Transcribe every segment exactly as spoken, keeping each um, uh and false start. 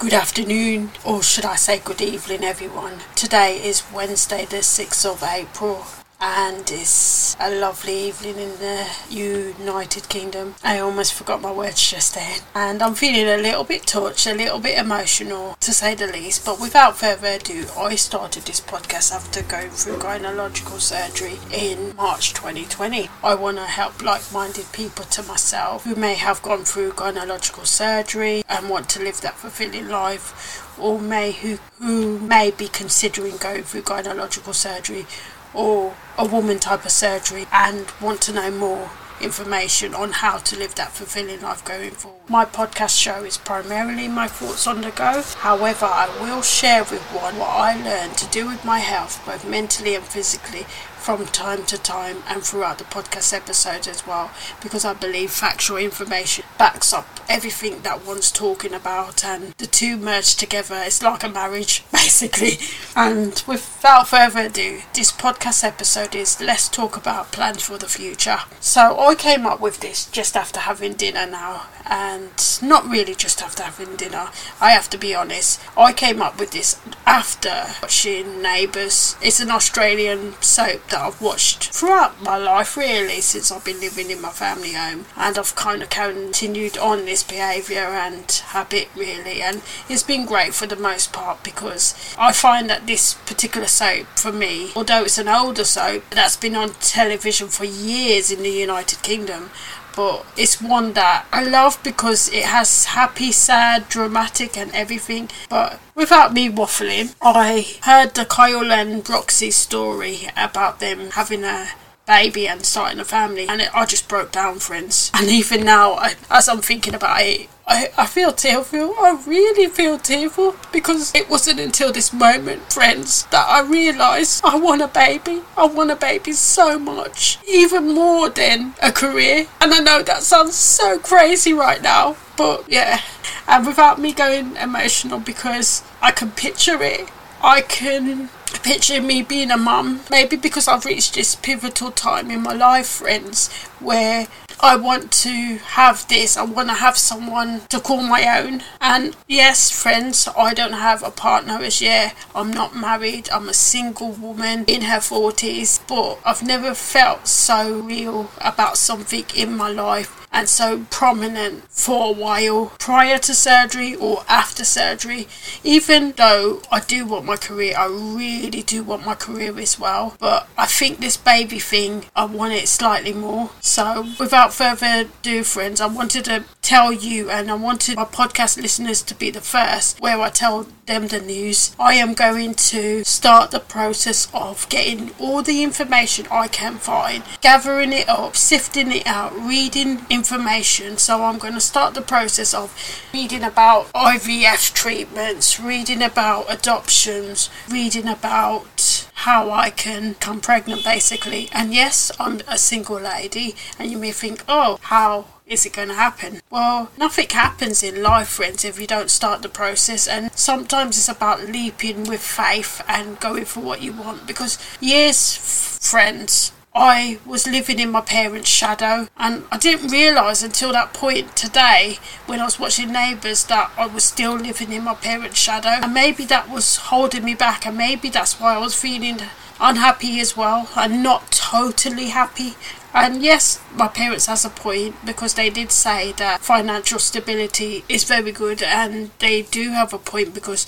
Good afternoon, or should I say good evening everyone. Today is Wednesday the sixth of April and it's a lovely evening in the United Kingdom. I almost forgot my words just then. And I'm feeling a little bit touched, a little bit emotional to say the least. But without further ado, I started this podcast after going through gynaecological surgery in March twenty twenty. I want to help like-minded people to myself who may have gone through gynaecological surgery and want to live that fulfilling life, or may who, who may be considering going through gynaecological surgery or a woman type of surgery and want to know more information on how to live that fulfilling life going forward. My podcast show is primarily my thoughts on the go. However, I will share with one what I learned to do with my health, both mentally and physically, from time to time and throughout the podcast episodes as well, because I believe factual information backs up everything that one's talking about, and the two merge together. It's like a marriage basically. And without further ado, this podcast episode is let's talk about plans for the future. So I came up with this just after having dinner now, and not really just after having dinner, I have to be honest, I came up with this after watching Neighbours. It's an Australian soap that I've watched throughout my life really, since I've been living in my family home, and I've kind of continued on this behaviour and habit really, and it's been great for the most part, because I find that this particular soap for me, although it's an older soap that's been on television for years in the United Kingdom, but it's one that I love because it has happy, sad, dramatic and everything. But without me waffling, I heard the Kyle and Roxy story about them having a baby and starting a family, and it, I just broke down, friends. And even now, I, as I'm thinking about it, I, I feel tearful. I really feel tearful, because it wasn't until this moment, friends, that I realised I want a baby. I want a baby so much, even more than a career. And I know that sounds so crazy right now, but yeah. And without me going emotional, because I can picture it. I can picture me being a mum, maybe because I've reached this pivotal time in my life, friends, where I want to have this, I want to have someone to call my own. And yes, friends, I don't have a partner as yet. I'm not married, I'm a single woman in her forties, but I've never felt so real about something in my life and so prominent for a while prior to surgery or after surgery. Even though I do want my career, I really do want my career as well, but I think this baby thing, I want it slightly more. So without further ado, friends, I wanted to tell you, and I wanted my podcast listeners to be the first where I tell them the news. I am going to start the process of getting all the information I can find, gathering it up, sifting it out, reading information. So I'm going to start the process of reading about I V F treatments, reading about adoptions, reading about how I can come pregnant basically. And yes, I'm a single lady, and you may think, oh, how is it going to happen? Well, nothing happens in life, friends, if you don't start the process. And sometimes it's about leaping with faith and going for what you want, because yes, friends, I was living in my parents' shadow, and I didn't realise until that point today when I was watching Neighbours that I was still living in my parents' shadow, and maybe that was holding me back, and maybe that's why I was feeling unhappy as well, and not totally happy. And yes, my parents has a point, because they did say that financial stability is very good, and they do have a point, because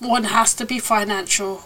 one has to be financially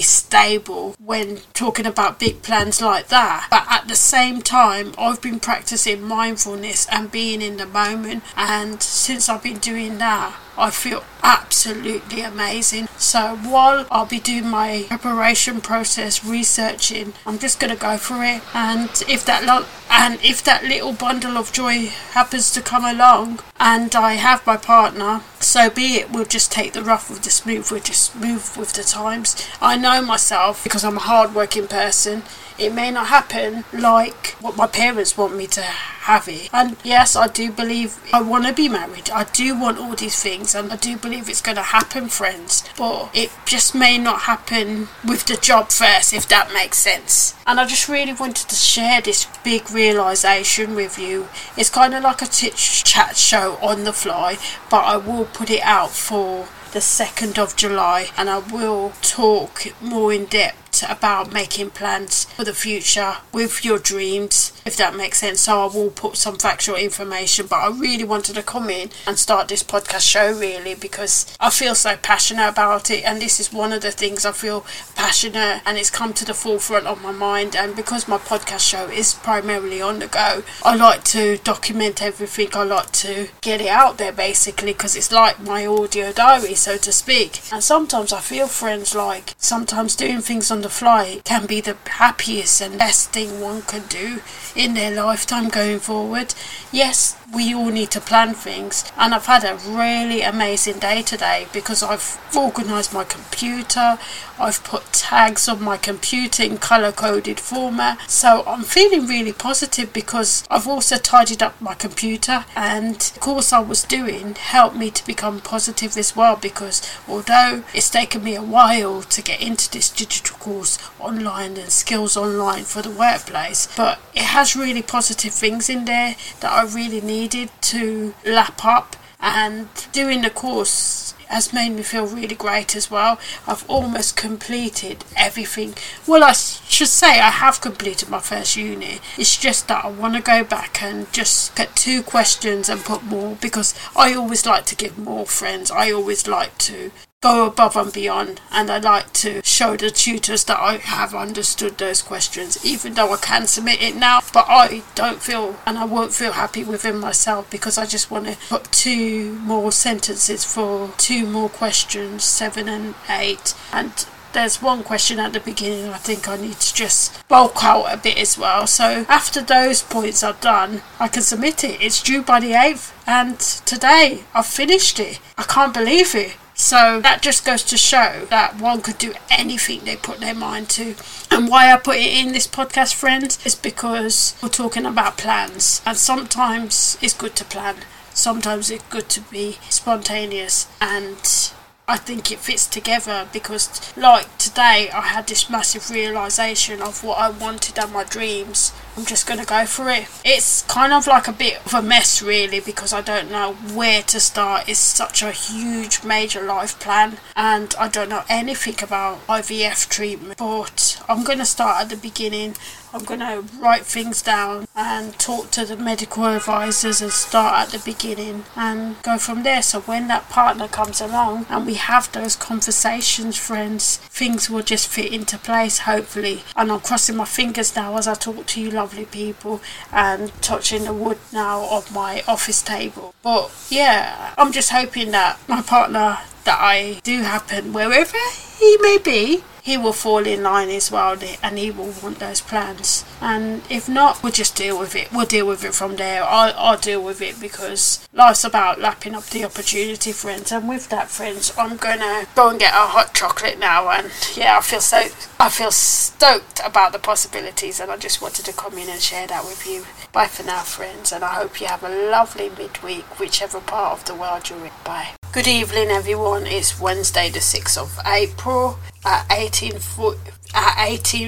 stable when talking about big plans like that. But at the same time, I've been practicing mindfulness and being in the moment, and since I've been doing that, I feel absolutely amazing. So while I'll be doing my preparation process, researching, I'm just going to go for it. And if that lo- and if that little bundle of joy happens to come along and I have my partner, so be it. We'll just take the rough with the smooth. We'll just move with the times. I know myself, because I'm a hard working person. it may not happen like what my parents want me to have it. And yes, I do believe I want to be married. I do want all these things, and I do believe it's going to happen, friends. But it just may not happen with the job first, if that makes sense. And I just really wanted to share this big realisation with you. It's kind of like a chit-chat show on the fly, but I will put it out for the second of July, and I will talk more in depth about making plans for the future with your dreams, if that makes sense. So I will put some factual information, but I really wanted to come in and start this podcast show, really, because I feel so passionate about it, and this is one of the things I feel passionate, and it's come to the forefront of my mind. And because my podcast show is primarily on the go, I like to document everything. I like to get it out there, basically, because it's like my audio diary, so to speak. And sometimes I feel, friends, like sometimes doing things on the fly can be the happiest and best thing one can do in their lifetime going forward. Yes, we all need to plan things, and I've had a really amazing day today because I've organised my computer. I've put tags on my computer in colour coded format, so I'm feeling really positive because I've also tidied up my computer, and the course I was doing helped me to become positive as well, because although it's taken me a while to get into this digital course online and skills online for the workplace, but it has really positive things in there that I really needed to lap up, and doing the course has made me feel really great as well. I've almost completed everything. Well, I should say I have completed my first unit. It's just that I want to go back and just get two questions and put more, because I always like to give more, friends. I always like to go above and beyond, and I like to show the tutors that I have understood those questions, even though I can submit it now, but I don't feel, and I won't feel happy within myself, because I just want to put two more sentences for two more questions, seven and eight, and there's one question at the beginning I think I need to just bulk out a bit as well. So after those points are done, I can submit it. It's due by the eighth, and today I've finished it. I can't believe it. So that just goes to show that one could do anything they put their mind to. And why I put it in this podcast, friends, is because we're talking about plans, and sometimes it's good to plan, sometimes it's good to be spontaneous, and I think it fits together, because like today I had this massive realisation of what I wanted and my dreams. I'm just going to go for it. It's kind of like a bit of a mess, really, because I don't know where to start. It's such a huge major life plan, and I don't know anything about I V F treatment, but I'm going to start at the beginning. I'm going to write things down and talk to the medical advisors and start at the beginning and go from there. So when that partner comes along and we have those conversations, friends, things will just fit into place, hopefully. And I'm crossing my fingers now as I talk to you lovely people and touching the wood now of my office table. But yeah, I'm just hoping that my partner that I do happen, wherever he may be, he will fall in line as well, and he will want those plans. And if not, we'll just deal with it. We'll deal with it from there. I'll, I'll deal with it, because life's about lapping up the opportunity, friends. And with that, friends, I'm going to go and get a hot chocolate now. And yeah, I feel so, I feel stoked about the possibilities, and I just wanted to come in and share that with you. Bye for now, friends, and I hope you have a lovely midweek, whichever part of the world you're in. Bye. Good evening, everyone. It's Wednesday the sixth of April at eighteen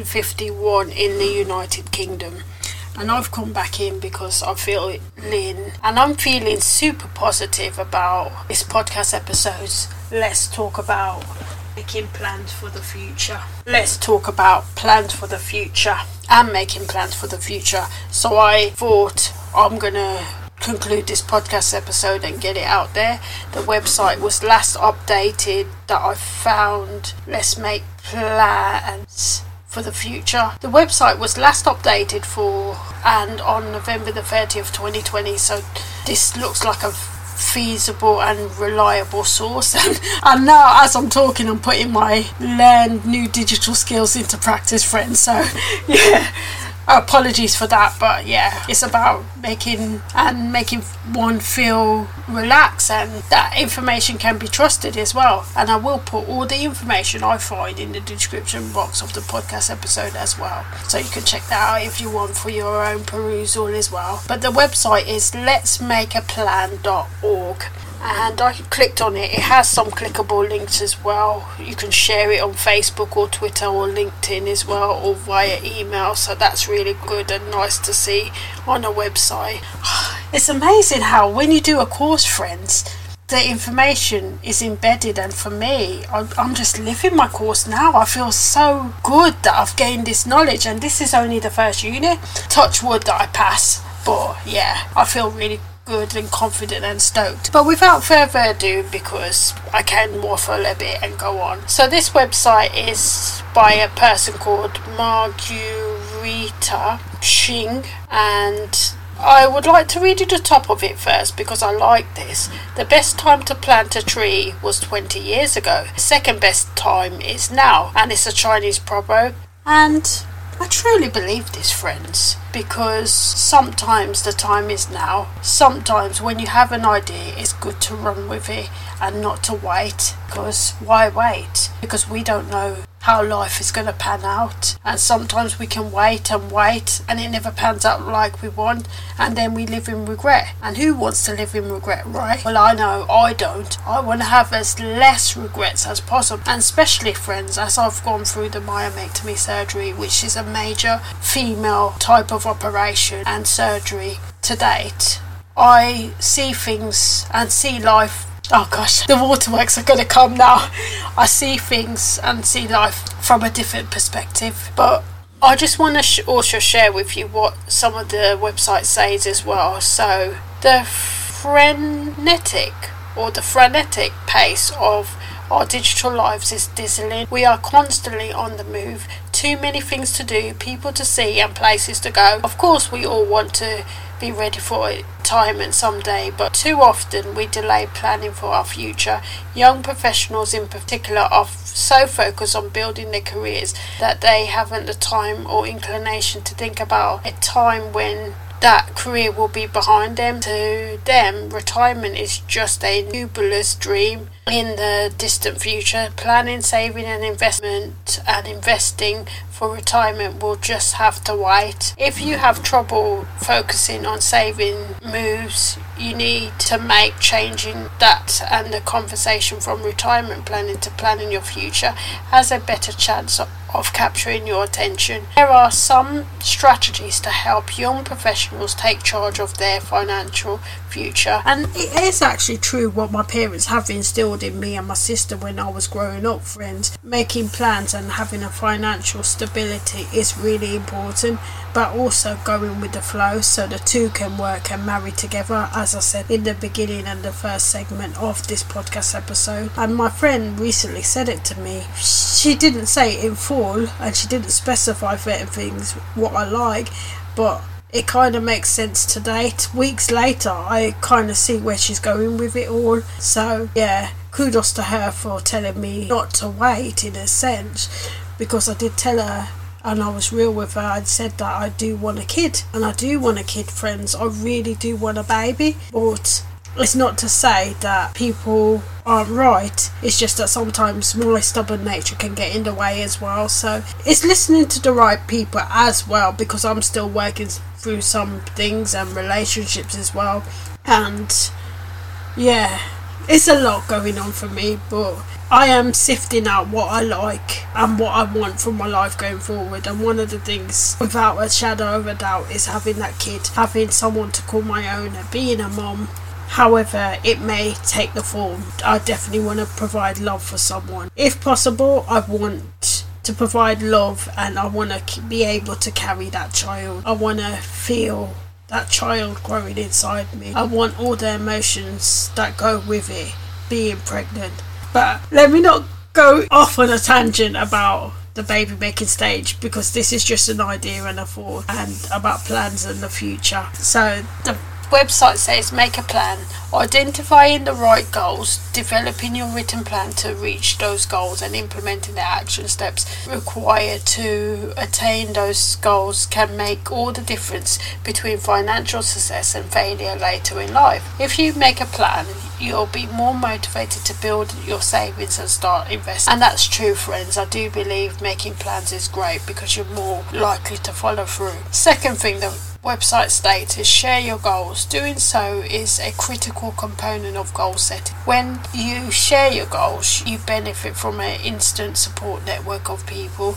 fifty-one in the United Kingdom, and I've come back in because I feel it lean, and I'm feeling super positive about this podcast episode. Let's talk about making plans for the future. Let's talk about plans for the future and making plans for the future. So I thought I'm going to conclude this podcast episode and get it out there. The website was last updated that I found. Let's make plans for the future. The website was last updated for and on November the thirtieth, twenty twenty. So this looks like a feasible and reliable source, and, and now as I'm talking I'm putting my learned new digital skills into practice, friends. So yeah, apologies for that, but yeah, it's about making and making one feel relaxed, and that information can be trusted as well. And I will put all the information I find in the description box of the podcast episode as well, so you can check that out if you want for your own perusal as well. But the website is lets make a plan dot org, and I clicked on it. It has some clickable links as well. You can share it on Facebook or Twitter or LinkedIn as well, or via email, so that's really good and nice to see on a website. It's amazing how when you do a course, friends, the information is embedded. And for me, I'm just living my course now. I feel so good that I've gained this knowledge, and this is only the first unit. Touch wood that I pass, but yeah, I feel really good and confident and stoked. But without further ado, because I can waffle a bit and go on. So this website is by a person called Margarita Xing, and I would like to read you the top of it first because I like this. The best time to plant a tree was twenty years ago. Second best time is now, and it's a Chinese proverb. And I truly believe this, friends, because sometimes the time is now. Sometimes when you have an idea, it's good to run with it and not to wait. Because why wait? Because we don't know how life is going to pan out, and sometimes we can wait and wait and it never pans out like we want, and then we live in regret. And who wants to live in regret, right? Well, I know I don't. I want to have as less regrets as possible, and especially, friends, as I've gone through the myomectomy surgery, which is a major female type of operation and surgery to date. I see things and see life. Oh gosh, the waterworks are going to come now. I see things and see life from a different perspective. But I just want to sh- also share with you what some of the website says as well. So the frenetic or the frenetic pace of our digital lives is dizzying. We are constantly on the move. Too many things to do, people to see and places to go. Of course, we all want to be ready for retirement someday, but too often we delay planning for our future. Young professionals in particular are so focused on building their careers that they haven't the time or inclination to think about a time when that career will be behind them. To them, retirement is just a nebulous dream in the distant future. Planning, saving and investment and investing for retirement will just have to wait. If you have trouble focusing on saving moves, you need to make changing that, and the conversation from retirement planning to planning your future has a better chance of of capturing your attention. There are some strategies to help young professionals take charge of their financial future, and it is actually true what my parents have instilled in me and my sister when I was growing up, friends. Making plans and having a financial stability is really important, but also going with the flow so the two can work and marry together, as I said in the beginning and the first segment of this podcast episode. And my friend recently said it to me. She didn't say it in full, and she didn't specify certain things what I like, but it kind of makes sense to date. Weeks later, I kind of see where she's going with it all. So yeah, kudos to her for telling me not to wait, in a sense, because I did tell her, and I was real with her. I'd said that I do want a kid, and I do want a kid, friends. I really do want a baby, but it's not to say that people aren't right. It's just that sometimes my stubborn nature can get in the way as well. So it's listening to the right people as well, because I'm still working through some things and relationships as well. And yeah, it's a lot going on for me, but I am sifting out what I like and what I want from my life going forward. And one of the things, without a shadow of a doubt, is having that kid, having someone to call my own and being a mum. However it may take the form, I definitely want to provide love for someone. If possible, I want to provide love, and I want to be able to carry that child. I want to feel that child growing inside me. I want all the emotions that go with it, being pregnant. But let me not go off on a tangent about the baby making stage, because this is just an idea and a thought, and about plans and the future. So the website says make a plan, identifying the right goals, developing your written plan to reach those goals and implementing the action steps required to attain those goals can make all the difference between financial success and failure later in life. If you make a plan, you'll be more motivated to build your savings and start investing. And that's true, friends. I do believe making plans is great because you're more likely to follow through. Second thing that website states is share your goals. Doing so is a critical component of goal setting. When you share your goals, you benefit from an instant support network of people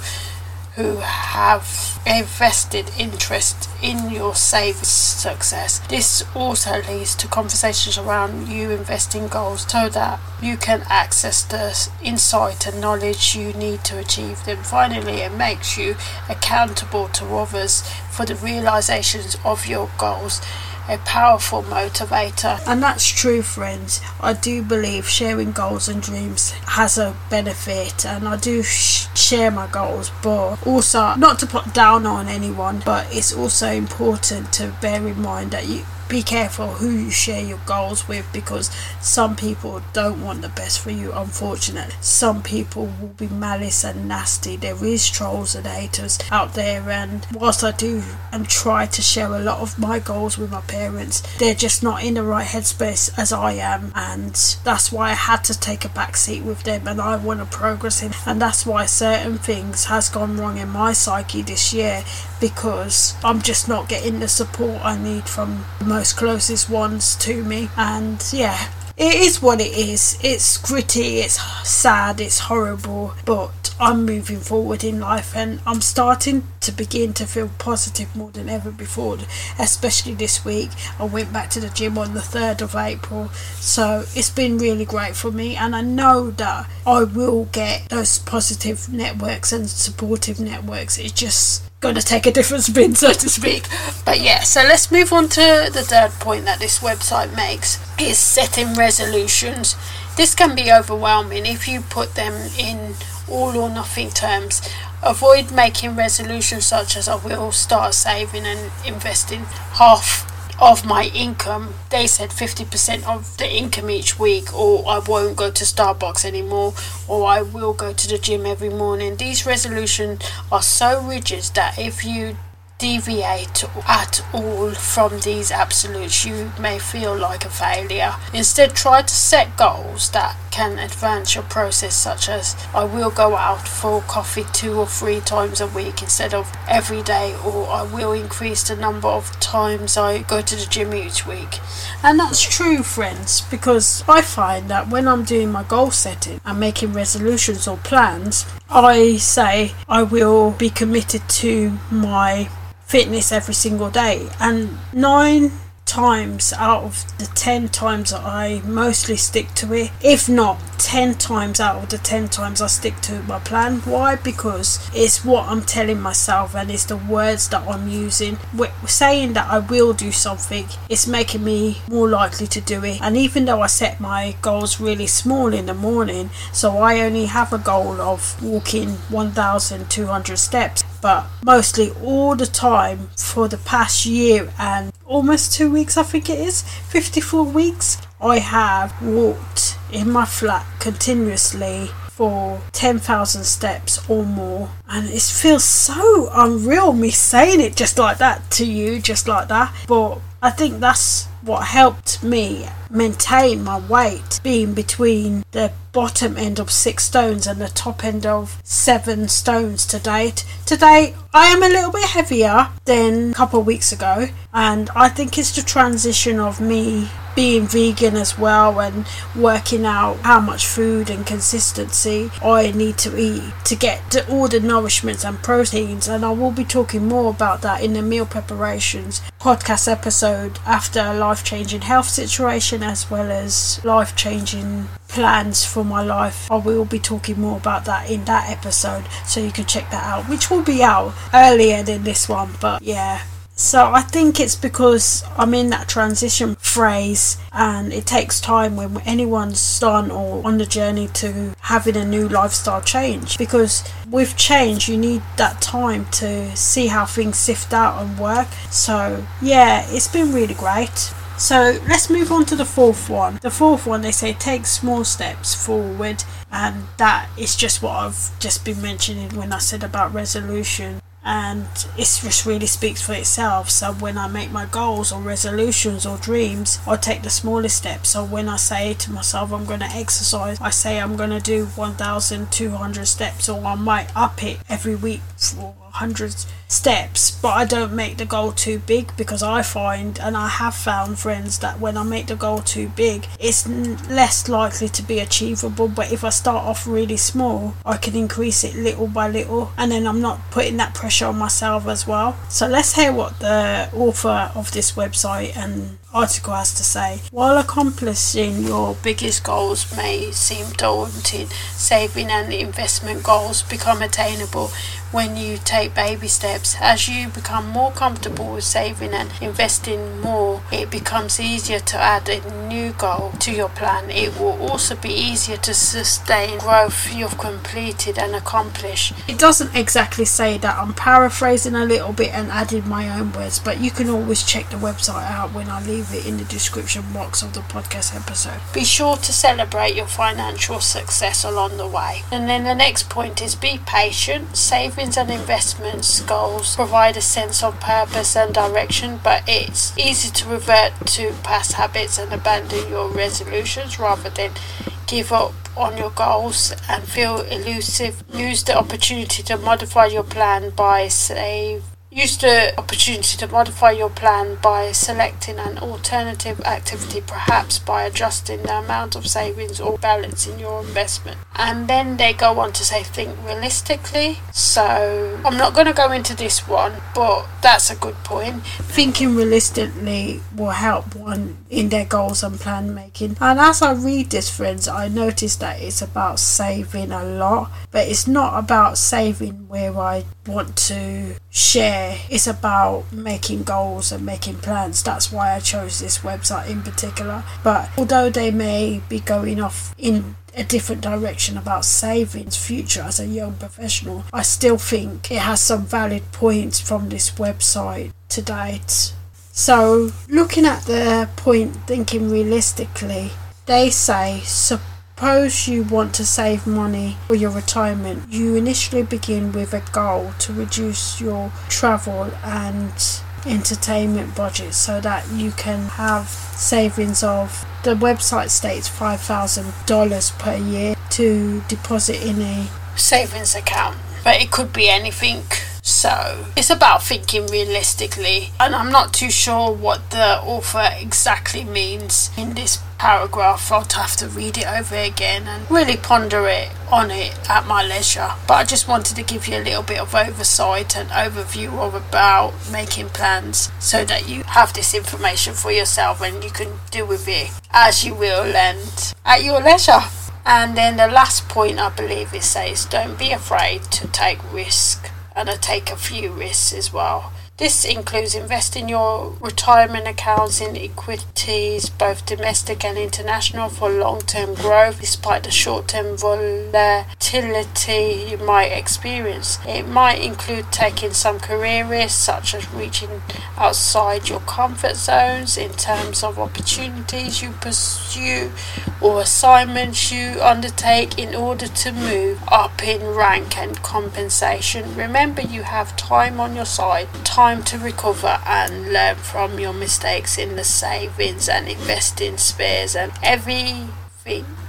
who have a vested interest in your savings success. This also leads to conversations around you investing goals so that you can access the insight and knowledge you need to achieve them. Finally, it makes you accountable to others for the realizations of your goals. A powerful motivator. And that's true, friends. I do believe sharing goals and dreams has a benefit, and I do sh- share my goals, but also not to put down on anyone, but it's also important to bear in mind that you be careful who you share your goals with, because some people don't want the best for you, unfortunately. Some people will be malice and nasty. There is trolls and haters out there, and whilst I do and try to share a lot of my goals with my parents, they're just not in the right headspace as I am, and that's why I had to take a back seat with them, and I want to progress in, and that's why certain things has gone wrong in my psyche this year, because I'm just not getting the support I need from my most closest ones to me. And yeah, it is what it is. It's gritty, it's sad, it's horrible, but I'm moving forward in life, and I'm starting to begin to feel positive more than ever before, especially this week. I went back to the gym on the third of April, so it's been really great for me, and I know that I will get those positive networks and supportive networks. It's just going to take a different spin, so to speak. But yeah, so let's move on to the third point that this website makes is setting resolutions. This can be overwhelming if you put them in all or nothing terms. Avoid making resolutions such as I will start saving and investing half of my income, they said fifty percent of the income each week, or I won't go to Starbucks anymore, or I will go to the gym every morning. These resolutions are so rigid that if you deviate at all from these absolutes, you may feel like a failure. Instead, try to set goals that can advance your process, such as I will go out for coffee two or three times a week instead of every day, or I will increase the number of times I go to the gym each week. And that's true, friends, because I find that when I'm doing my goal setting and making resolutions or plans, I say I will be committed to my fitness every single day, and nine times out of the ten times that I mostly stick to it, if not ten times out of the ten times I stick to my plan. Why? Because it's what I'm telling myself, and it's the words that I'm using. We're saying that I will do something, it's making me more likely to do it. And even though I set my goals really small in the morning, so I only have a goal of walking one thousand two hundred steps, but mostly all the time for the past year and almost two weeks, I think it is, fifty-four weeks, I have walked in my flat continuously for ten thousand steps or more. And it feels so unreal me saying it just like that to you, just like that. But I think that's what helped me maintain my weight, being between the bottom end of six stones and the top end of seven stones to date. Today I am a little bit heavier than a couple of weeks ago, and I think it's the transition of me being vegan as well and working out how much food and consistency I need to eat to get to all the nourishments and proteins. And I will be talking more about that in the meal preparations podcast episode after a life-changing health situation as well as life-changing plans for my life. I will be talking more about that in that episode, so you can check that out, which will be out earlier than this one. But yeah, so I think it's because I'm in that transition phase, and it takes time when anyone's done or on the journey to having a new lifestyle change, because with change you need that time to see how things sift out and work. So yeah, it's been really great. So let's move on to the fourth one. The fourth one, they say take small steps forward, and that is just what I've just been mentioning when I said about resolution, and it just really speaks for itself. So when I make my goals or resolutions or dreams, I take the smallest steps. So when I say to myself I'm going to exercise, I say I'm going to do one thousand two hundred steps, or I might up it every week for one hundred steps, but I don't make the goal too big, because I find, and I have found, friends, that when I make the goal too big, it's less likely to be achievable. But if I start off really small, I can increase it little by little, and then I'm not putting that pressure on myself as well. So let's hear what the author of this website and article has to say. While accomplishing your biggest goals may seem daunting, saving and investment goals become attainable when you take baby steps. As you become more comfortable with saving and investing more, it becomes easier to add a new goal to your plan. It will also be easier to sustain growth you've completed and accomplished. It doesn't exactly say that. I'm paraphrasing a little bit and adding my own words, but you can always check the website out when I leave it in the description box of the podcast episode. Be sure to celebrate your financial success along the way. And then the next point is be patient. Savings and investments goals provide a sense of purpose and direction, but it's easy to revert to past habits and abandon your resolutions rather than give up on your goals and feel elusive. Use the opportunity to modify your plan by saving Use the opportunity to modify your plan by selecting an alternative activity, perhaps by adjusting the amount of savings or balancing your investment. And then they go on to say think realistically. So I'm not going to go into this one, but that's a good point. Thinking realistically will help one in their goals and plan making. And as I read this, friends, I noticed that it's about saving a lot, but it's not about saving where I want to share. It's about making goals and making plans. That's why I chose this website in particular. But although they may be going off in a different direction about savings future as a young professional, I still think it has some valid points from this website to date. So looking at the point thinking realistically, they say support. Suppose you want to save money for your retirement. You initially begin with a goal to reduce your travel and entertainment budget so that you can have savings of, the website states, five thousand dollars per year to deposit in a savings account, but it could be anything. So it's about thinking realistically, and I'm not too sure what the author exactly means in this paragraph. I'll have to read it over again and really ponder it on it at my leisure, but I just wanted to give you a little bit of oversight and overview of about making plans so that you have this information for yourself and you can do with it as you will and at your leisure. And then the last point, I believe it says don't be afraid to take risks, and I take a few risks as well. This includes investing your retirement accounts in equities, both domestic and international, for long-term growth. Despite the short-term volatility you might experience, it might include taking some career risks, such as reaching outside your comfort zones in terms of opportunities you pursue or assignments you undertake in order to move up in rank and compensation. Remember, you have time on your side. Time Time to recover and learn from your mistakes in the savings and investing spares and everything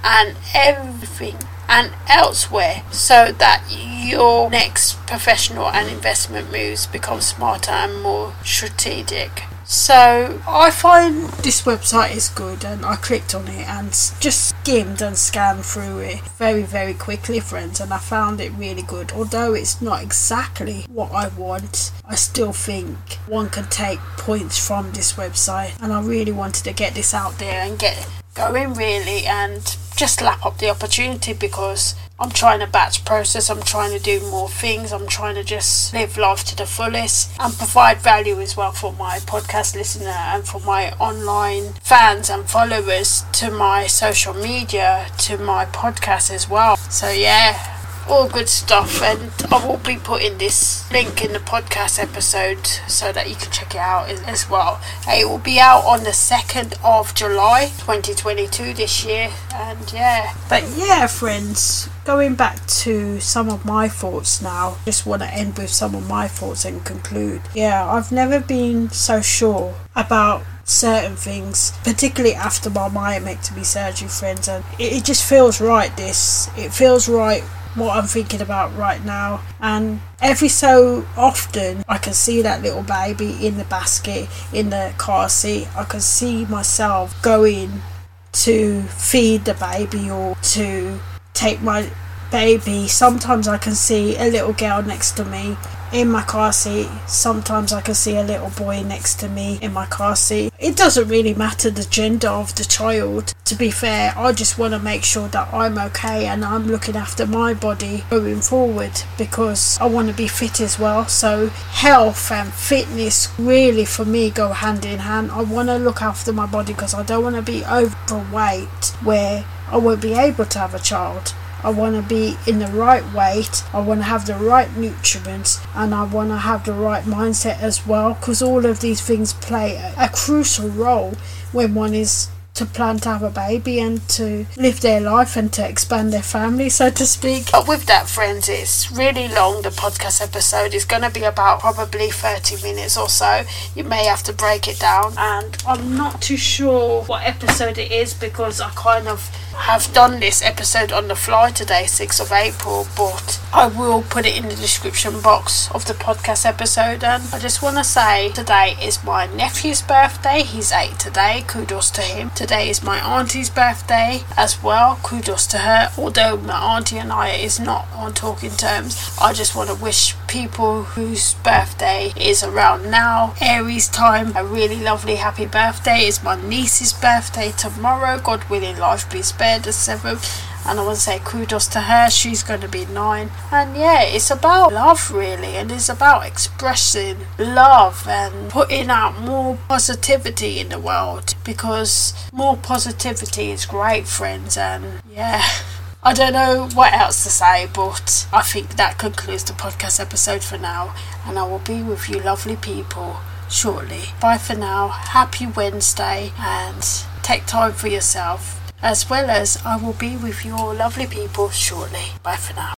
and everything and elsewhere, so that your next professional and investment moves become smarter and more strategic. So I find this website is good, and I clicked on it and just skimmed and scanned through it very very quickly, friends, and I found it really good. Although it's not exactly what I want, I still think one can take points from this website, and I really wanted to get this out there and get going really and just lap up the opportunity, because I'm trying to batch process, I'm trying to do more things, I'm trying to just live life to the fullest and provide value as well for my podcast listener and for my online fans and followers, to my social media, to my podcast as well. So yeah, all good stuff, and I will be putting this link in the podcast episode so that you can check it out as well. It will be out on the second of July twenty twenty-two this year, and yeah. But yeah, friends, going back to some of my thoughts now, just want to end with some of my thoughts and conclude. Yeah, I've never been so sure about certain things, particularly after my myomectomy surgery, friends, and it, it just feels right. This it feels right what I'm thinking about right now, and every so often I can see that little baby in the basket in the car seat. I can see myself going to feed the baby or to take my baby. Sometimes I can see a little girl next to me in my car seat. Sometimes I can see a little boy next to me in my car seat. It doesn't really matter the gender of the child, to be fair. I just want to make sure that I'm okay and I'm looking after my body going forward, because I want to be fit as well. So health and fitness really for me go hand in hand. I want to look after my body because I don't want to be overweight where I won't be able to have a child. I want to be in the right weight, I want to have the right nutrients, and I want to have the right mindset as well, because all of these things play a, a crucial role when one is to plan to have a baby and to live their life and to expand their family, so to speak. But with that, friends, it's really long. The podcast episode is going to be about probably thirty minutes or so. You may have to break it down, and I'm not too sure what episode it is because I kind of have done this episode on the fly today, sixth of April, but I will put it in the description box of the podcast episode. And I just want to say today is my nephew's birthday. He's eight today, kudos to him. Today is my auntie's birthday as well, kudos to her. Although my auntie and I is not on talking terms, I just want to wish people whose birthday is around now, Aries time, a really lovely happy birthday. It's my niece's birthday tomorrow, God willing life be spared, the seventh. And I want to say kudos to her, she's going to be nine. And yeah, it's about love really, and it's about expressing love and putting out more positivity in the world, because more positivity is great, friends. And yeah, I don't know what else to say, but I think that concludes the podcast episode for now, and I will be with you lovely people shortly. Bye for now, happy Wednesday, and take time for yourself. As well as I will be with your lovely people shortly. Bye for now.